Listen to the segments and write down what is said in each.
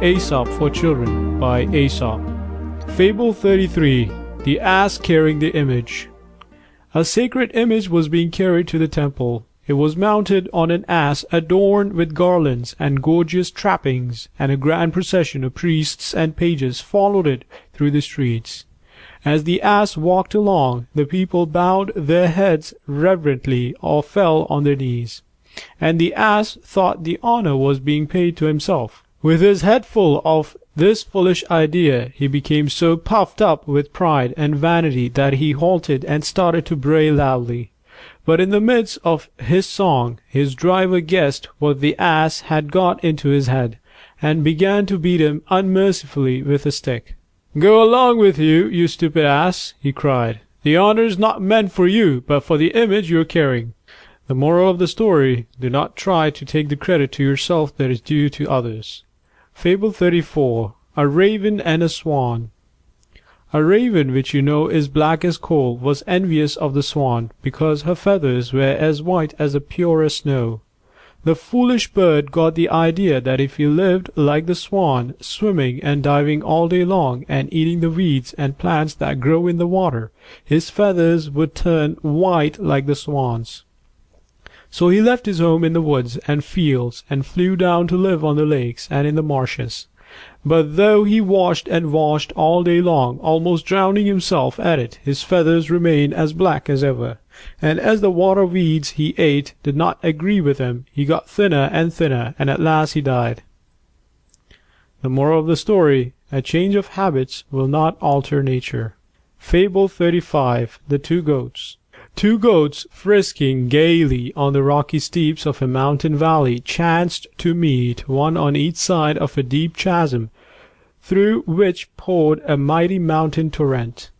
The Aesop for Children by Aesop. Fable 33. The Ass Carrying the Image. A sacred image was being carried to the temple. It was mounted on an ass adorned with garlands and gorgeous trappings, and a grand procession of priests and pages followed it through the streets. As the ass walked along, the people bowed their heads reverently or fell on their knees, and the ass thought the honor was being paid to himself. With his head full of this foolish idea, he became so puffed up with pride and vanity that he halted and started to bray loudly. But in the midst of his song, his driver guessed what the ass had got into his head, and began to beat him unmercifully with a stick. "Go along with you, you stupid ass!" he cried. "The honor's not meant for you, but for the image you're carrying." The moral of the story: do not try to take the credit to yourself that is due to others. Fable 34. A Raven and a Swan. A raven, which you know is black as coal, was envious of the swan, because her feathers were as white as the purest snow. The foolish bird got the idea that if he lived like the swan, swimming and diving all day long, and eating the weeds and plants that grow in the water, his feathers would turn white like the swan's. So he left his home in the woods and fields, and flew down to live on the lakes and in the marshes. But though he washed and washed all day long, almost drowning himself at it, his feathers remained as black as ever, and as the water weeds he ate did not agree with him, he got thinner and thinner, and at last he died. The moral of the story: a change of habits will not alter nature. Fable 35. The Two Goats. Two goats, frisking gaily on the rocky steeps of a mountain valley, chanced to meet, one on each side of a deep chasm, through which poured a mighty mountain torrent.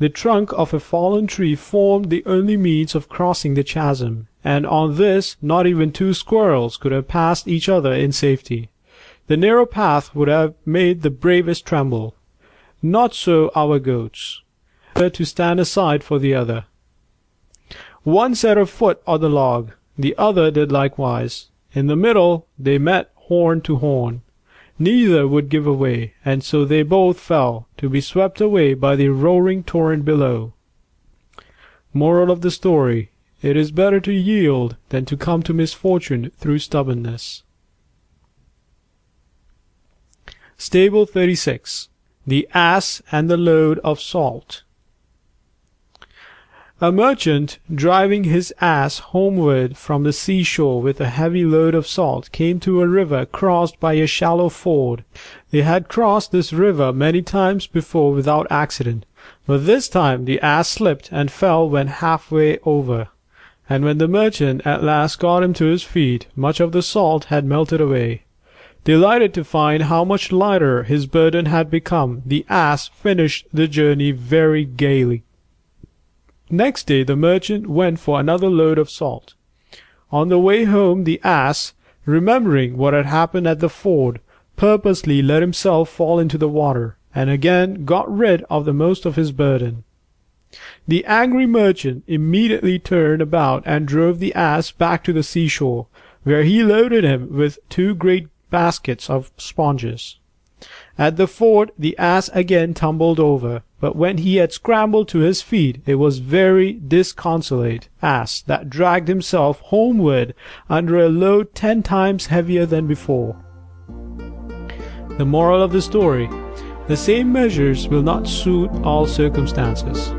The trunk of a fallen tree formed the only means of crossing the chasm, and on this not even two squirrels could have passed each other in safety. The narrow path would have made the bravest tremble. Not so our goats, each to stand aside for the other. One set a foot on the log, the other did likewise. In the middle they met horn to horn. Neither would give away, and so they both fell, to be swept away by the roaring torrent below. Moral of the story: it is better to yield than to come to misfortune through stubbornness. Fable 36. The Ass and the Load of Salt. A merchant, driving his ass homeward from the seashore with a heavy load of salt, came to a river crossed by a shallow ford. They had crossed this river many times before without accident, but this time the ass slipped and fell when halfway over, and when the merchant at last got him to his feet, much of the salt had melted away. Delighted to find how much lighter his burden had become, the ass finished the journey very gaily. Next day the merchant went for another load of salt. On the way home the ass, remembering what had happened at the ford, purposely let himself fall into the water, and again got rid of the most of his burden. The angry merchant immediately turned about and drove the ass back to the seashore, where he loaded him with two great baskets of sponges. At the ford the ass again tumbled over, but when he had scrambled to his feet, it was very disconsolate ass that dragged himself homeward under a load 10 times heavier than before. The moral of the story: the same measures will not suit all circumstances.